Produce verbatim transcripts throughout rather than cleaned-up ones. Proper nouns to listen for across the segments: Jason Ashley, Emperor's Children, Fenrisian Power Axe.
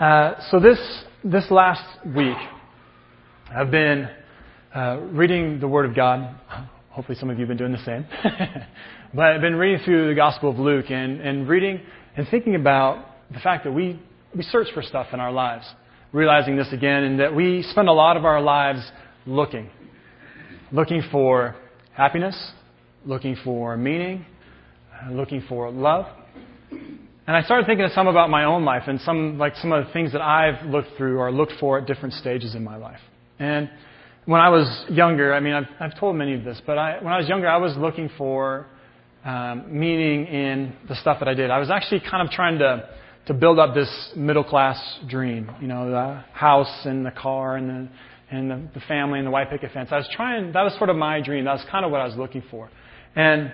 Uh, so this this last week, I've been uh, reading the Word of God. Hopefully some of you have been doing the same. But I've been reading through the Gospel of Luke and, and reading and thinking about the fact that we, we search for stuff in our lives, realizing this again, and that we spend a lot of our lives looking. Looking for happiness, looking for meaning, looking for love. And I started thinking of some about my own life and some like some of the things that I've looked through or looked for at different stages in my life. And when I was younger, I mean, I've, I've told many of this, but I, when I was younger, I was looking for um, meaning in the stuff that I did. I was actually kind of trying to, to build up this middle-class dream, you know, the house and the car and the and the, the family and the white picket fence. I was trying, that was sort of my dream. That was kind of what I was looking for. And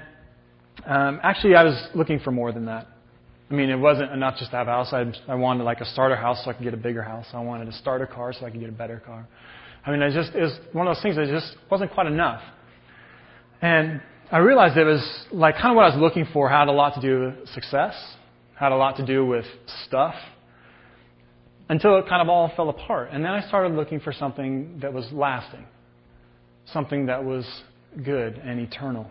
um, actually, I was looking for more than that. I mean, it wasn't enough just to have a house. I, I wanted like a starter house so I could get a bigger house. I wanted a starter car so I could get a better car. I mean, I just, it was one of those things that just wasn't quite enough. And I realized it was like kind of what I was looking for had a lot to do with success, had a lot to do with stuff, until it kind of all fell apart. And then I started looking for something that was lasting, something that was good and eternal,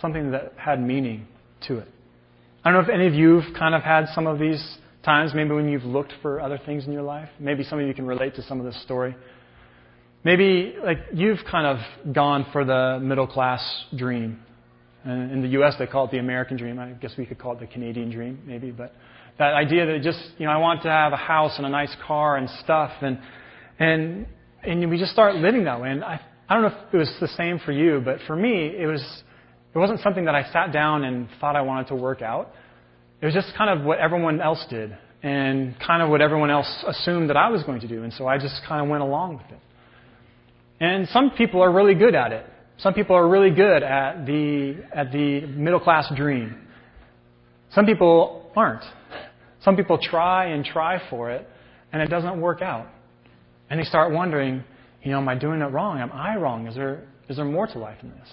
something that had meaning to it. I don't know if any of you have kind of had some of these times, maybe when you've looked for other things in your life. Maybe some of you can relate to some of this story. Maybe like you've kind of gone for the middle-class dream. In the U S they call it the American dream. I guess we could call it the Canadian dream maybe, but that idea that just, you know, I want to have a house and a nice car and stuff, and and and we just start living that way. And I I don't know if it was the same for you, but for me it was it wasn't something that I sat down and thought I wanted to work out. It was just kind of what everyone else did and kind of what everyone else assumed that I was going to do, and so I just kind of went along with it. And some people are really good at it. Some people are really good at the at the middle class dream. Some people aren't. Some people try and try for it, and it doesn't work out. And they start wondering, you know, am I doing it wrong? Am I wrong? Is there is there more to life than this?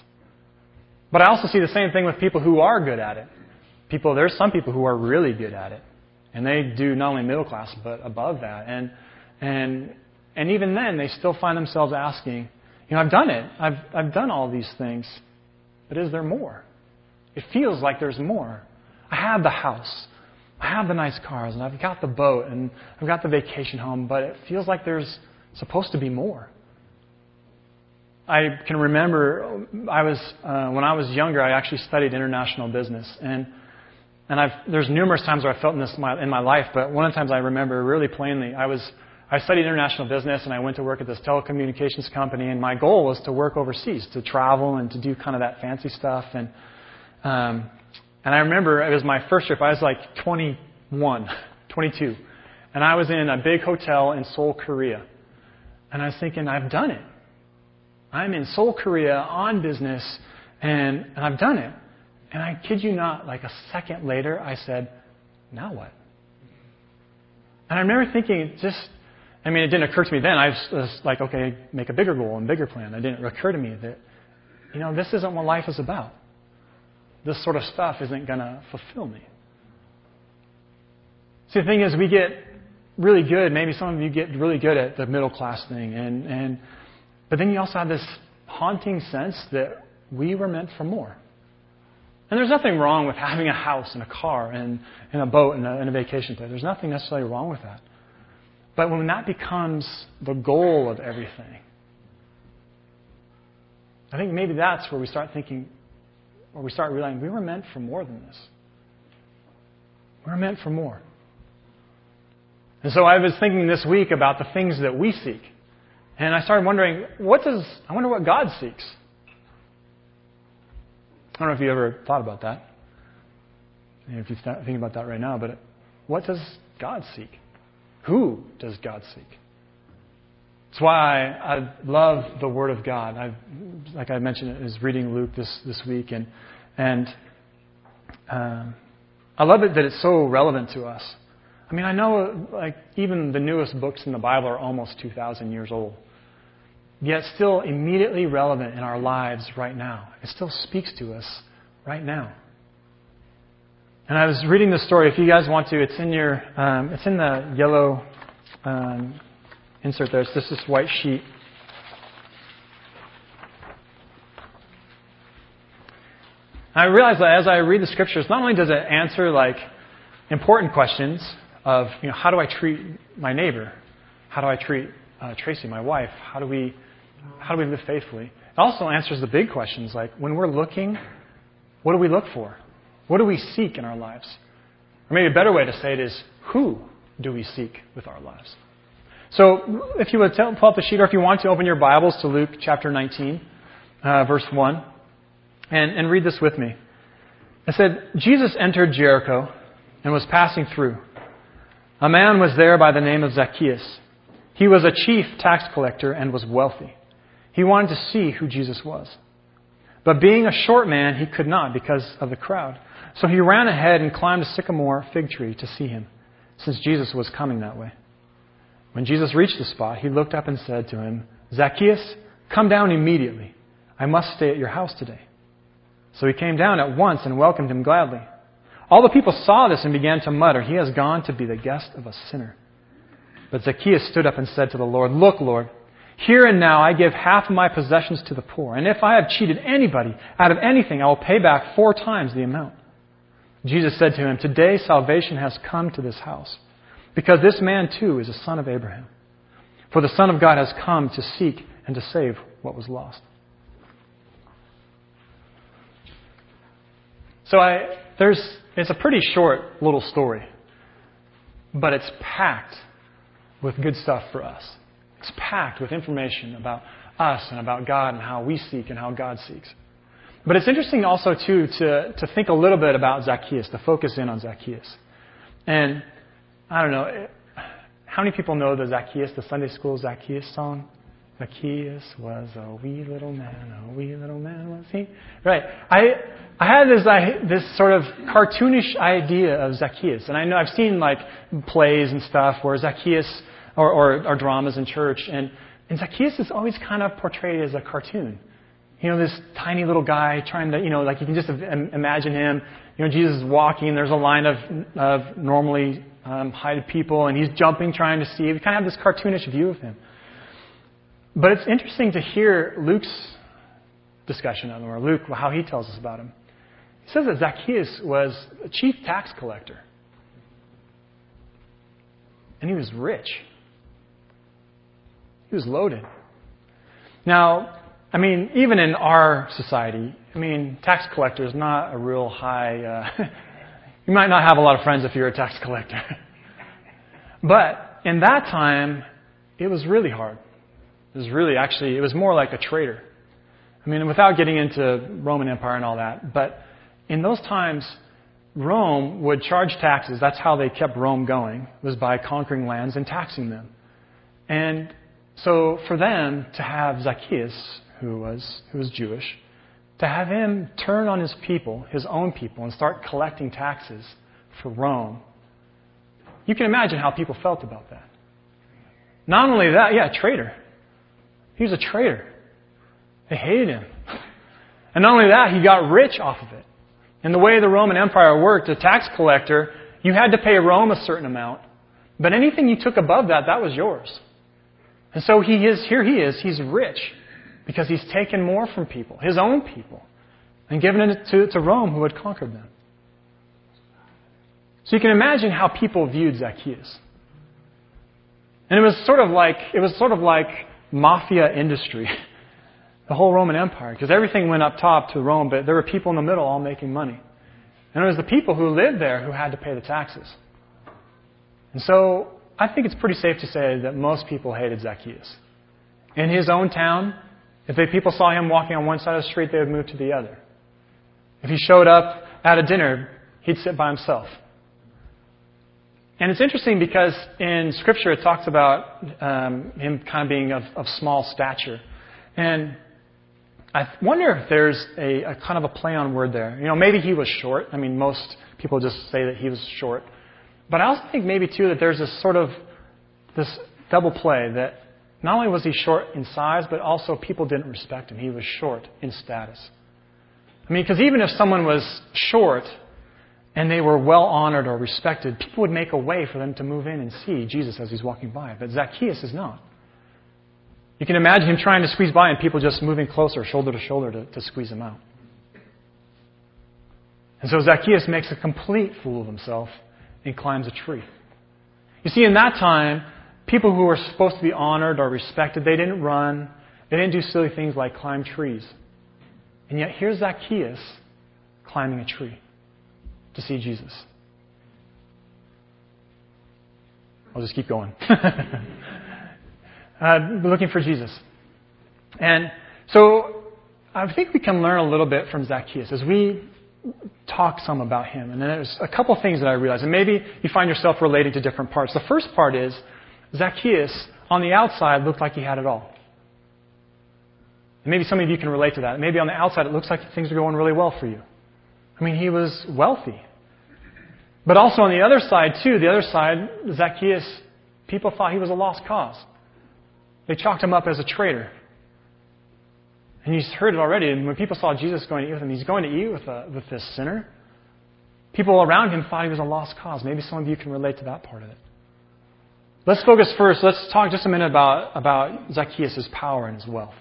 But I also see the same thing with people who are good at it. People, there's some people who are really good at it, and they do not only middle class but above that. And and and even then, they still find themselves asking, you know, I've done it. I've I've done all these things, but is there more? It feels like there's more. I have the house. I have the nice cars, and I've got the boat, and I've got the vacation home, but it feels like there's supposed to be more. I can remember I was uh, when I was younger, I actually studied international business, and and I've there's numerous times where I felt in this my, in my life, but one of the times I remember really plainly, I was I studied international business, and I went to work at this telecommunications company, and my goal was to work overseas, to travel and to do kind of that fancy stuff, and um, and I remember it was my first trip. I was like twenty-one, twenty-two, and I was in a big hotel in Seoul, Korea, and I was thinking, I've done it. I'm in Seoul, Korea on business, and, and I've done it. And I kid you not, like a second later, I said, now what? And I remember thinking, just, I mean, it didn't occur to me then. I was, was like, okay, make a bigger goal and bigger plan. It didn't occur to me that, you know, this isn't what life is about. This sort of stuff isn't going to fulfill me. See, the thing is, we get really good. Maybe some of you get really good at the middle class thing. and and But then you also have this haunting sense that we were meant for more. And there's nothing wrong with having a house and a car and, and a boat and a, and a vacation place. There's nothing necessarily wrong with that. But when that becomes the goal of everything, I think maybe that's where we start thinking, or we start realizing we were meant for more than this. We were meant for more. And so I was thinking this week about the things that we seek. And I started wondering, what does, I wonder what God seeks. I don't know if you ever thought about that. If you're thinking about that right now, but what does God seek? Who does God seek? That's why I love the Word of God. I, like I mentioned, I was reading Luke this, this week, and and um, I love it that it's so relevant to us. I mean, I know like even the newest books in the Bible are almost two thousand years old, yet still immediately relevant in our lives right now. It still speaks to us right now. And I was reading this story. If you guys want to, it's in your, um, it's in the yellow um, insert there. This is white sheet. I realize that as I read the scriptures, not only does it answer like important questions of, you know, how do I treat my neighbor? How do I treat uh, Tracy, my wife? How do we how do we live faithfully? It also answers the big questions like, when we're looking, what do we look for? What do we seek in our lives? Or maybe a better way to say it is, who do we seek with our lives? So if you would tell, pull up the sheet, or if you want to, open your Bibles to Luke chapter nineteen, uh, verse one, and, and read this with me. It said, Jesus entered Jericho and was passing through. A man was there by the name of Zacchaeus. He was a chief tax collector and was wealthy. He wanted to see who Jesus was. But being a short man, he could not because of the crowd. So he ran ahead and climbed a sycamore fig tree to see him, since Jesus was coming that way. When Jesus reached the spot, he looked up and said to him, "Zacchaeus, come down immediately. I must stay at your house today." So he came down at once and welcomed him gladly. All the people saw this and began to mutter, "He has gone to be the guest of a sinner." But Zacchaeus stood up and said to the Lord, "Look, Lord, here and now I give half of my possessions to the poor, and if I have cheated anybody out of anything, I will pay back four times the amount." Jesus said to him, "Today salvation has come to this house, because this man too is a son of Abraham. For the Son of God has come to seek and to save what was lost." So I, there's, it's a pretty short little story, but it's packed with good stuff for us. It's packed with information about us and about God and how we seek and how God seeks. But it's interesting also, too, to, to think a little bit about Zacchaeus, to focus in on Zacchaeus. And I don't know, it, how many people know the Zacchaeus, the Sunday school Zacchaeus song? Zacchaeus was a wee little man, a wee little man was he. Right. I I had this I, this sort of cartoonish idea of Zacchaeus. And I know I've seen like plays and stuff where Zacchaeus, or, or, or dramas in church. And, and Zacchaeus is always kind of portrayed as a cartoon. You know, this tiny little guy trying to, you know, like you can just imagine him. You know, Jesus is walking. There's a line of, of normally um, high people. And he's jumping, trying to see. We kind of have this cartoonish view of him. But it's interesting to hear Luke's discussion of him, or Luke, how he tells us about him. He says that Zacchaeus was a chief tax collector. And he was rich. He was loaded. Now, I mean, even in our society, I mean, tax collector is not a real high... Uh, you might not have a lot of friends if you're a tax collector. But in that time, it was really hard. It was really actually, it was more like a traitor. I mean, without getting into Roman Empire and all that, but in those times, Rome would charge taxes. That's how they kept Rome going, was by conquering lands and taxing them. And so for them to have Zacchaeus, who was, who was Jewish, to have him turn on his people, his own people, and start collecting taxes for Rome, you can imagine how people felt about that. Not only that, yeah, traitor. He was a traitor. They hated him. And not only that, he got rich off of it. And the way the Roman Empire worked, a tax collector, you had to pay Rome a certain amount. But anything you took above that, that was yours. And so he is, here he is, he's rich. Because he's taken more from people, his own people, and given it to, to Rome, who had conquered them. So you can imagine how people viewed Zacchaeus. And it was sort of like, it was sort of like mafia industry, the whole Roman Empire, because everything went up top to Rome, but there were people in the middle all making money. And it was the people who lived there who had to pay the taxes. And so I think it's pretty safe to say that most people hated Zacchaeus. In his own town, if the people saw him walking on one side of the street, they would move to the other. If he showed up at a dinner, he'd sit by himself. And it's interesting because in Scripture it talks about um, him kind of being of, of small stature. And I wonder if there's a, a kind of a play on word there. You know, maybe he was short. I mean, most people just say that he was short. But I also think maybe, too, that there's this sort of this double play that not only was he short in size, but also people didn't respect him. He was short in status. I mean, because even if someone was short and they were well honored or respected, people would make a way for them to move in and see Jesus as he's walking by. But Zacchaeus is not. You can imagine him trying to squeeze by and people just moving closer, shoulder to shoulder, to, to squeeze him out. And so Zacchaeus makes a complete fool of himself and climbs a tree. You see, in that time, people who were supposed to be honored or respected, they didn't run. They didn't do silly things like climb trees. And yet here's Zacchaeus climbing a tree to see Jesus. I'll just keep going. uh, looking for Jesus. And so I think we can learn a little bit from Zacchaeus as we talk some about him. And then there's a couple things that I realized. And maybe you find yourself relating to different parts. The first part is Zacchaeus, on the outside, looked like he had it all. And maybe some of you can relate to that. Maybe on the outside it looks like things are going really well for you. I mean, he was wealthy. But also on the other side, too, the other side, Zacchaeus, people thought he was a lost cause. They chalked him up as a traitor. And you heard it already. And when people saw Jesus going to eat with him, he's going to eat with, a, with this sinner. People around him thought he was a lost cause. Maybe some of you can relate to that part of it. Let's focus first. Let's talk just a minute about, about Zacchaeus' power and his wealth.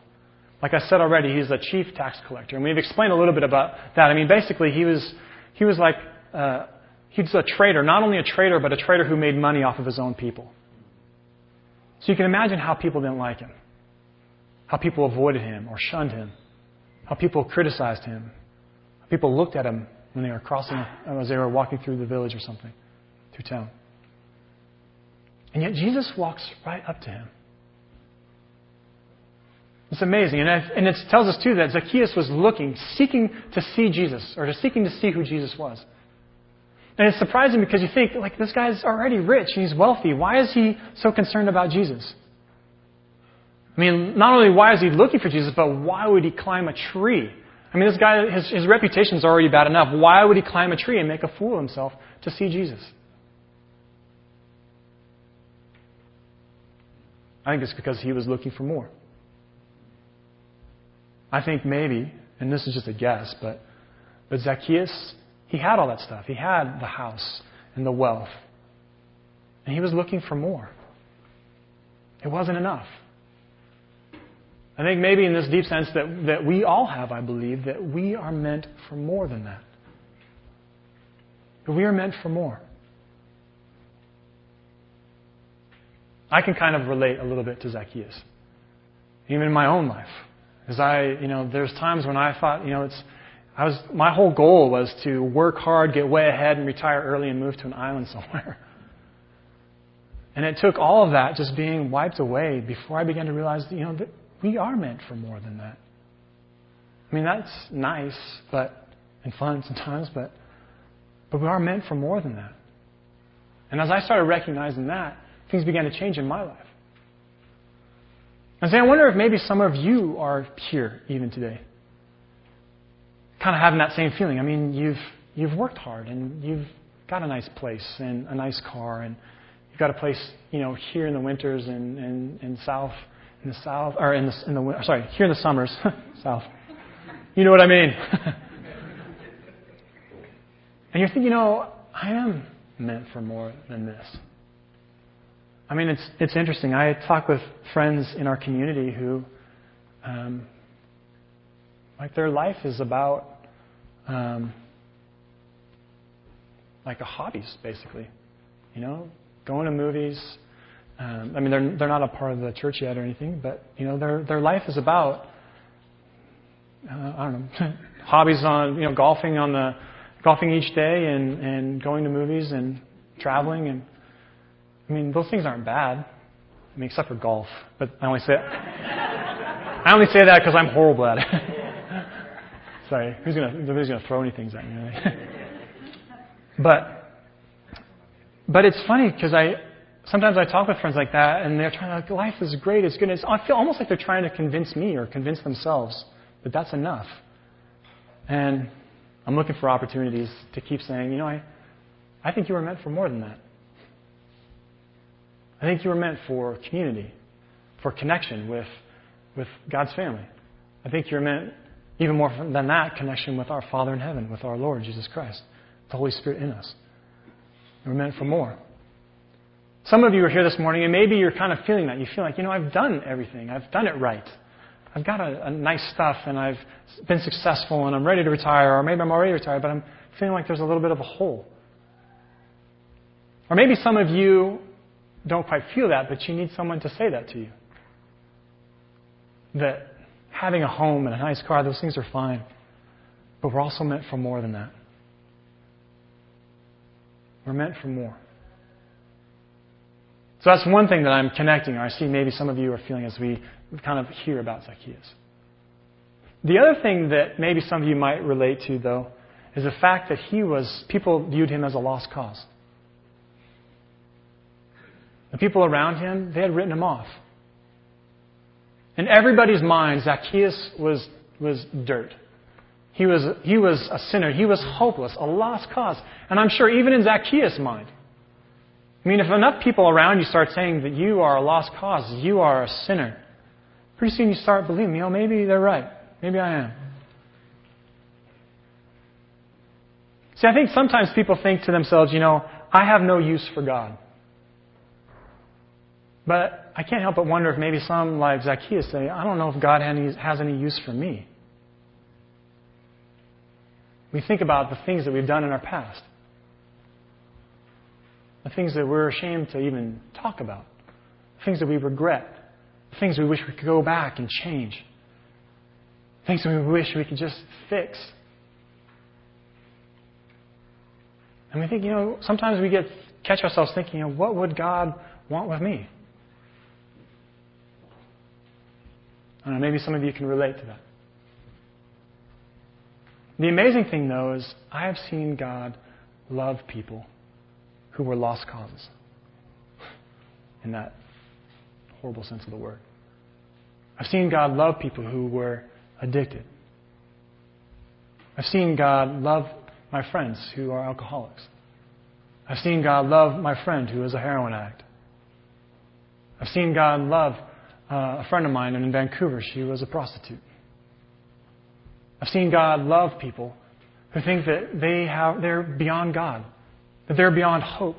Like I said already, he's a chief tax collector. And we've explained a little bit about that. I mean, basically, he was he was like, uh, he's a traitor. Not only a traitor, but a traitor who made money off of his own people. So you can imagine how people didn't like him. How people avoided him or shunned him. How people criticized him. How people looked at him when they were crossing, as they were walking through the village or something, through town. And yet Jesus walks right up to him. It's amazing. And it tells us, too, that Zacchaeus was looking, seeking to see Jesus, or seeking to see who Jesus was. And it's surprising because you think, like, this guy's already rich, and he's wealthy. Why is he so concerned about Jesus? I mean, not only why is he looking for Jesus, but why would he climb a tree? I mean, this guy, his, his reputation's already bad enough. Why would he climb a tree and make a fool of himself to see Jesus? I think it's because he was looking for more. I think maybe, and this is just a guess, but, but Zacchaeus, he had all that stuff. He had the house and the wealth. And he was looking for more. It wasn't enough. I think maybe in this deep sense that, that we all have, I believe, that we are meant for more than that. That we are meant for more. I can kind of relate a little bit to Zacchaeus. Even in my own life. Because I, you know, there's times when I thought, you know, it's, I was, my whole goal was to work hard, get way ahead, and retire early and move to an island somewhere. And it took all of that just being wiped away before I began to realize, that, you know, that we are meant for more than that. I mean, that's nice, but and fun sometimes, but but we are meant for more than that. And as I started recognizing that, things began to change in my life. And so I wonder if maybe some of you are here even today. Kind of having that same feeling. I mean, you've you've worked hard and you've got a nice place and a nice car and you've got a place, you know, here in the winters and and, and south in the south or in the in the sorry, here in the summers, south. You know what I mean? And you're thinking, you know, I am meant for more than this. I mean, it's it's interesting. I talk with friends in our community who, um, like, their life is about, um, like, the hobbies, basically. You know, going to movies. Um, I mean, they're they're not a part of the church yet or anything, but you know, their their life is about, uh, I don't know, hobbies on, you know, golfing on the golfing each day and, and going to movies and traveling and. I mean, those things aren't bad. I mean, except for golf. But I only say I only say that because I'm horrible at it. Sorry, who's gonna nobody's gonna throw any things at me? but but it's funny because I sometimes I talk with friends like that, and they're trying to like, life is great, it's good. It's, I feel almost like they're trying to convince me or convince themselves that that's enough. And I'm looking for opportunities to keep saying, you know, I I think you were meant for more than that. I think you were meant for community, for connection with with God's family. I think you were meant, even more than that, connection with our Father in heaven, with our Lord Jesus Christ. the Holy Spirit in us. We're meant for more. Some of you are here this morning, and maybe you're kind of feeling that. You feel like, you know, I've done everything. I've done it right. I've got a, a nice stuff, and I've been successful, and I'm ready to retire, or maybe I'm already retired, but I'm feeling like there's a little bit of a hole. Or maybe some of you don't quite feel that, but you need someone to say that to you. That having a home and a nice car, those things are fine, but we're also meant for more than that. We're meant for more. So that's one thing that I'm connecting, or I see maybe some of you are feeling as we kind of hear about Zacchaeus. The other thing that maybe some of you might relate to, though, is the fact that he was, people viewed him as a lost cause. The people around him, they had written him off. In everybody's mind, Zacchaeus was, was dirt. He was, he was a sinner. He was hopeless, a lost cause. And I'm sure even in Zacchaeus' mind, I mean, if enough people around you start saying that you are a lost cause, you are a sinner, pretty soon you start believing, you know, maybe they're right. Maybe I am. See, I think sometimes people think to themselves, you know, I have no use for God. But I can't help but wonder if maybe some, like Zacchaeus, say, I don't know if God has any use for me. We think about the things that we've done in our past. The things that we're ashamed to even talk about. The things that we regret. The things we wish we could go back and change. The things that we wish we could just fix. And we think, you know, sometimes we get catch ourselves thinking, you know, what would God want with me? I don't know, maybe some of you can relate to that. The amazing thing, though, is I have seen God love people who were lost causes, in that horrible sense of the word. I've seen God love people who were addicted. I've seen God love my friends who are alcoholics. I've seen God love my friend who is a heroin addict. I've seen God love uh, a friend of mine, and in Vancouver she was a prostitute. I've seen God love people who think that they have, they're beyond God, that they're beyond hope.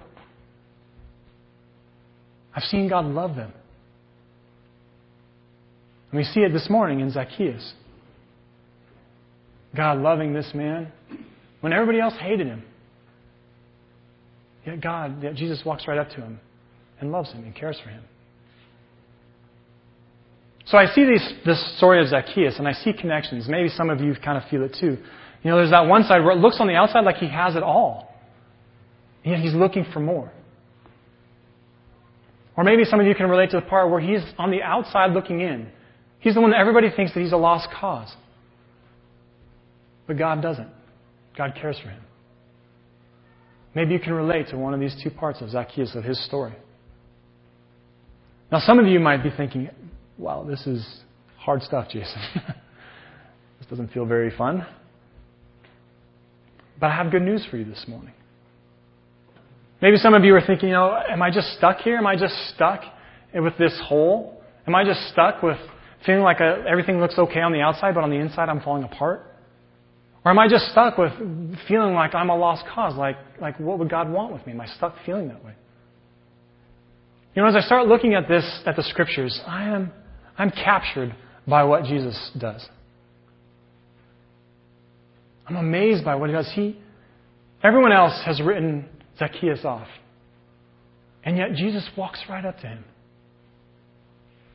I've seen God love them. And we see it this morning in Zacchaeus. God loving this man when everybody else hated him. Yet God, yet Jesus walks right up to him and loves him and cares for him. So I see these, this story of Zacchaeus, and I see connections. Maybe some of you kind of feel it too. You know, there's that one side where it looks on the outside like he has it all. And yet he's looking for more. Or maybe some of you can relate to the part where he's on the outside looking in. He's the one that everybody thinks that he's a lost cause. But God doesn't. God cares for him. Maybe you can relate to one of these two parts of Zacchaeus, of his story. Now some of you might be thinking, wow, this is hard stuff, Jason. This doesn't feel very fun. But I have good news for you this morning. Maybe some of you are thinking, you know, am I just stuck here? Am I just stuck with this hole? Am I just stuck with feeling like a, everything looks okay on the outside, but on the inside I'm falling apart? Or am I just stuck with feeling like I'm a lost cause? Like, like what would God want with me? Am I stuck feeling that way? You know, as I start looking at this, at the Scriptures, I am I'm captured by what Jesus does. I'm amazed by what he does. He, everyone else has written Zacchaeus off. And yet Jesus walks right up to him.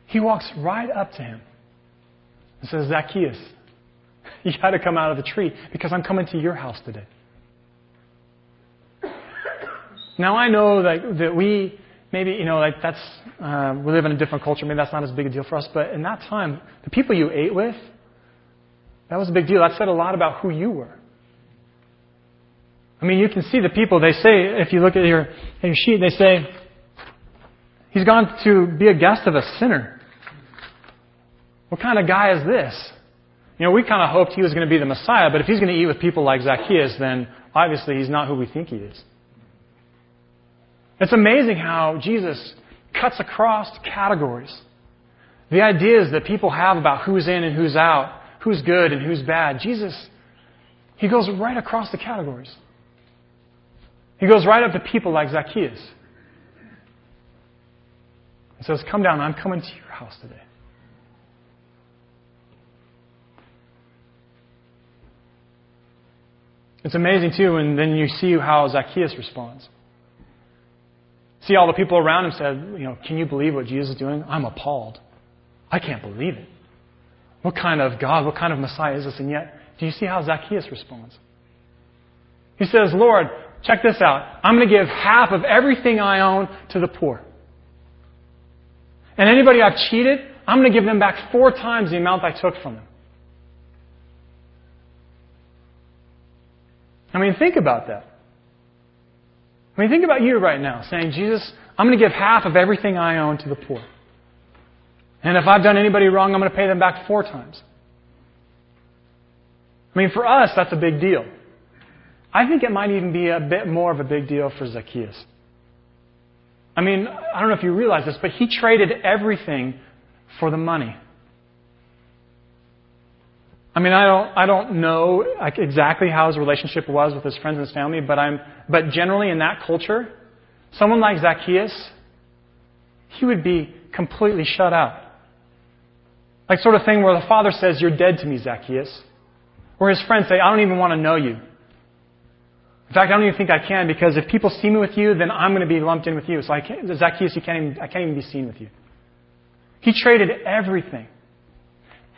He walks right up to him and says, Zacchaeus, you got to come out of the tree because I'm coming to your house today. Now I know that, that we... Maybe, you know, like that's, uh, we live in a different culture. Maybe that's not as big a deal for us. But in that time, the people you ate with, that was a big deal. That said a lot about who you were. I mean, you can see the people, they say, if you look at your, at your sheet, they say, he's gone to be a guest of a sinner. What kind of guy is this? You know, we kind of hoped he was going to be the Messiah, but if he's going to eat with people like Zacchaeus, then obviously he's not who we think he is. It's amazing how Jesus cuts across categories. The ideas that people have about who's in and who's out, who's good and who's bad. Jesus, he goes right across the categories. He goes right up to people like Zacchaeus and says, come down, I'm coming to your house today. It's amazing, too, and then you see how Zacchaeus responds. See, all the people around him said, you know, can you believe what Jesus is doing? I'm appalled. I can't believe it. What kind of God, what kind of Messiah is this? And yet, do you see how Zacchaeus responds? He says, Lord, check this out. I'm going to give half of everything I own to the poor. And anybody I've cheated, I'm going to give them back four times the amount I took from them. I mean, think about that. I mean, think about you right now, saying, Jesus, I'm going to give half of everything I own to the poor. And if I've done anybody wrong, I'm going to pay them back four times. I mean, for us, that's a big deal. I think it might even be a bit more of a big deal for Zacchaeus. I mean, I don't know if you realize this, but he traded everything for the money. I mean, I don't, I don't know exactly how his relationship was with his friends and his family, but I'm, but generally in that culture, someone like Zacchaeus, he would be completely shut out. Like sort of thing where the father says, you're dead to me, Zacchaeus. Or his friends say, I don't even want to know you. In fact, I don't even think I can, because if people see me with you, then I'm going to be lumped in with you. So I can't, Zacchaeus, you can't even, I can't even be seen with you. He traded everything.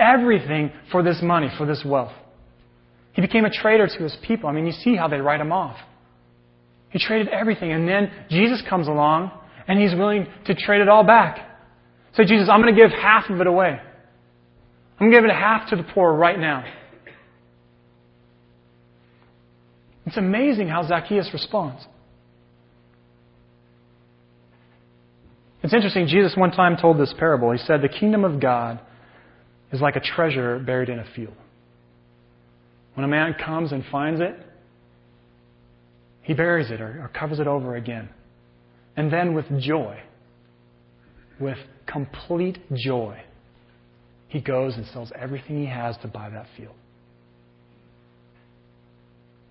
Everything for this money, for this wealth. He became a traitor to his people. I mean, you see how they write him off. He traded everything. And then Jesus comes along and he's willing to trade it all back. Say, Jesus, I'm going to give half of it away. I'm giving half to the poor right now. It's amazing how Zacchaeus responds. It's interesting. Jesus one time told this parable. He said, the kingdom of God is like a treasure buried in a field. When a man comes and finds it, he buries it or, or covers it over again. And then with joy, with complete joy, he goes and sells everything he has to buy that field.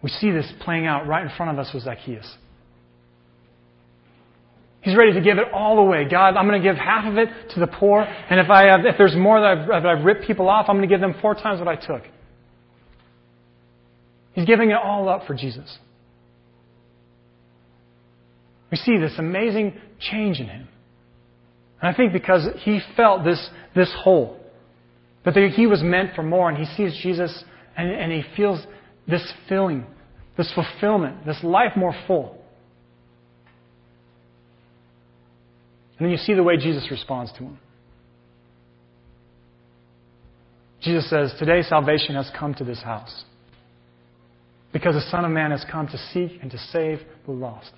We see this playing out right in front of us with Zacchaeus. He's ready to give it all away. God, I'm going to give half of it to the poor. And if I have, if there's more that I've, that I've ripped people off, I'm going to give them four times what I took. He's giving it all up for Jesus. We see this amazing change in him. And I think because he felt this, this hole, that he was meant for more, and he sees Jesus and, and he feels this filling, this fulfillment, this life more full. And then you see the way Jesus responds to him. Jesus says, today salvation has come to this house, because the Son of Man has come to seek and to save the lost.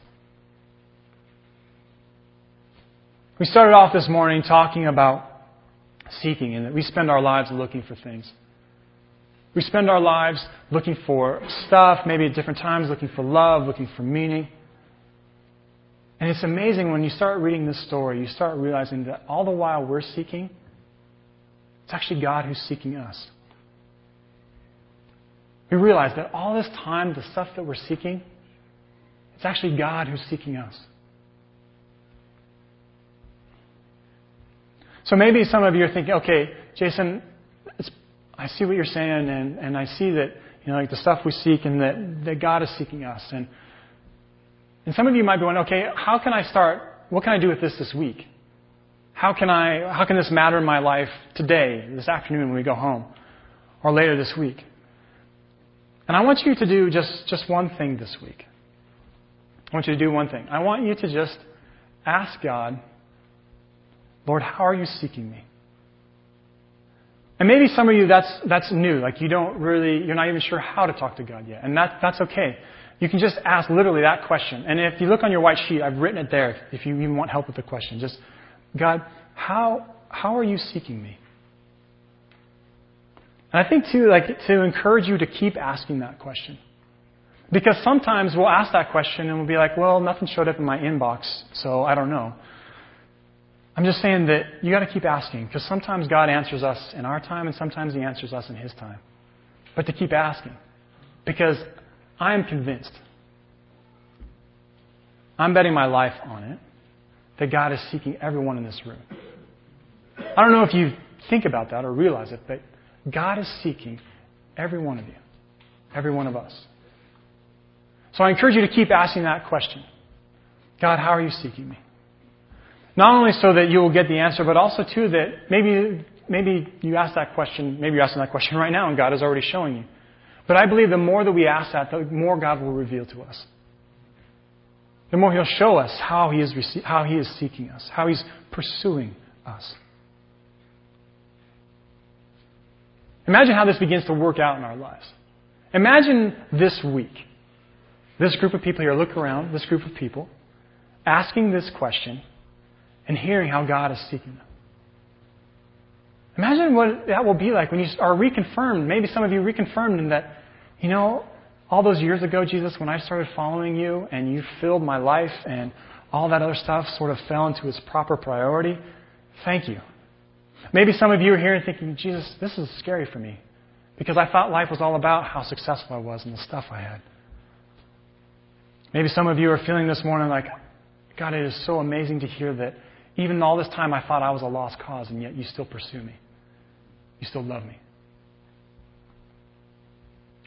We started off this morning talking about seeking, and that we spend our lives looking for things. We spend our lives looking for stuff, maybe at different times, looking for love, looking for meaning. And it's amazing when you start reading this story, you start realizing that all the while we're seeking, it's actually God who's seeking us. We realize that all this time, the stuff that we're seeking, it's actually God who's seeking us. So maybe some of you are thinking, okay, Jason, it's, I see what you're saying, and, and I see that, you know, like the stuff we seek, and that, that God is seeking us. And And some of you might be wondering, okay, how can I start, what can I do with this this week? How can I, how can this matter in my life today, this afternoon when we go home, or later this week? And I want you to do just, just one thing this week. I want you to do one thing. I want you to just ask God, Lord, how are you seeking me? And maybe some of you, that's, that's new. Like you don't really, you're not even sure how to talk to God yet. And that, that's okay. You can just ask literally that question. And if you look on your white sheet, I've written it there if you even want help with the question. Just, God, how how are you seeking me? And I think, too, like to encourage you to keep asking that question. Because sometimes we'll ask that question and we'll be like, well, nothing showed up in my inbox, so I don't know. I'm just saying that you got to keep asking, because sometimes God answers us in our time and sometimes He answers us in His time. But to keep asking, because I am convinced I'm betting my life on it, that God is seeking everyone in this room. I don't know if you think about that or realize it, but God is seeking every one of you, every one of us. So I encourage you to keep asking that question. God, how are you seeking me? Not only so that you will get the answer, but also, too, that maybe maybe you ask that question, maybe you're asking that question right now and God is already showing you. But I believe the more that we ask that, the more God will reveal to us. The more He'll show us how He is rece- how He is seeking us, how He's pursuing us. Imagine how this begins to work out in our lives. Imagine this week, this group of people here, look around, this group of people, asking this question and hearing how God is seeking them. Imagine what that will be like when you are reconfirmed. Maybe some of you reconfirmed in that, you know, all those years ago, Jesus, when I started following you and you filled my life and all that other stuff sort of fell into its proper priority, thank you. Maybe some of you are here and thinking, Jesus, this is scary for me because I thought life was all about how successful I was and the stuff I had. Maybe some of you are feeling this morning like, God, it is so amazing to hear that even all this time I thought I was a lost cause and yet you still pursue me. You still love me.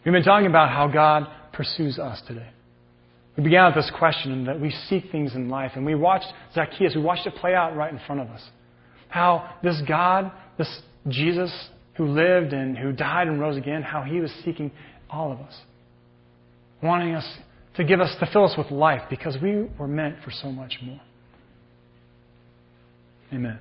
We've been talking about how God pursues us today. We began with this question that we seek things in life, and we watched Zacchaeus, we watched it play out right in front of us. How this God, this Jesus who lived and who died and rose again, how He was seeking all of us. Wanting us to give us, to fill us with life because we were meant for so much more. Amen.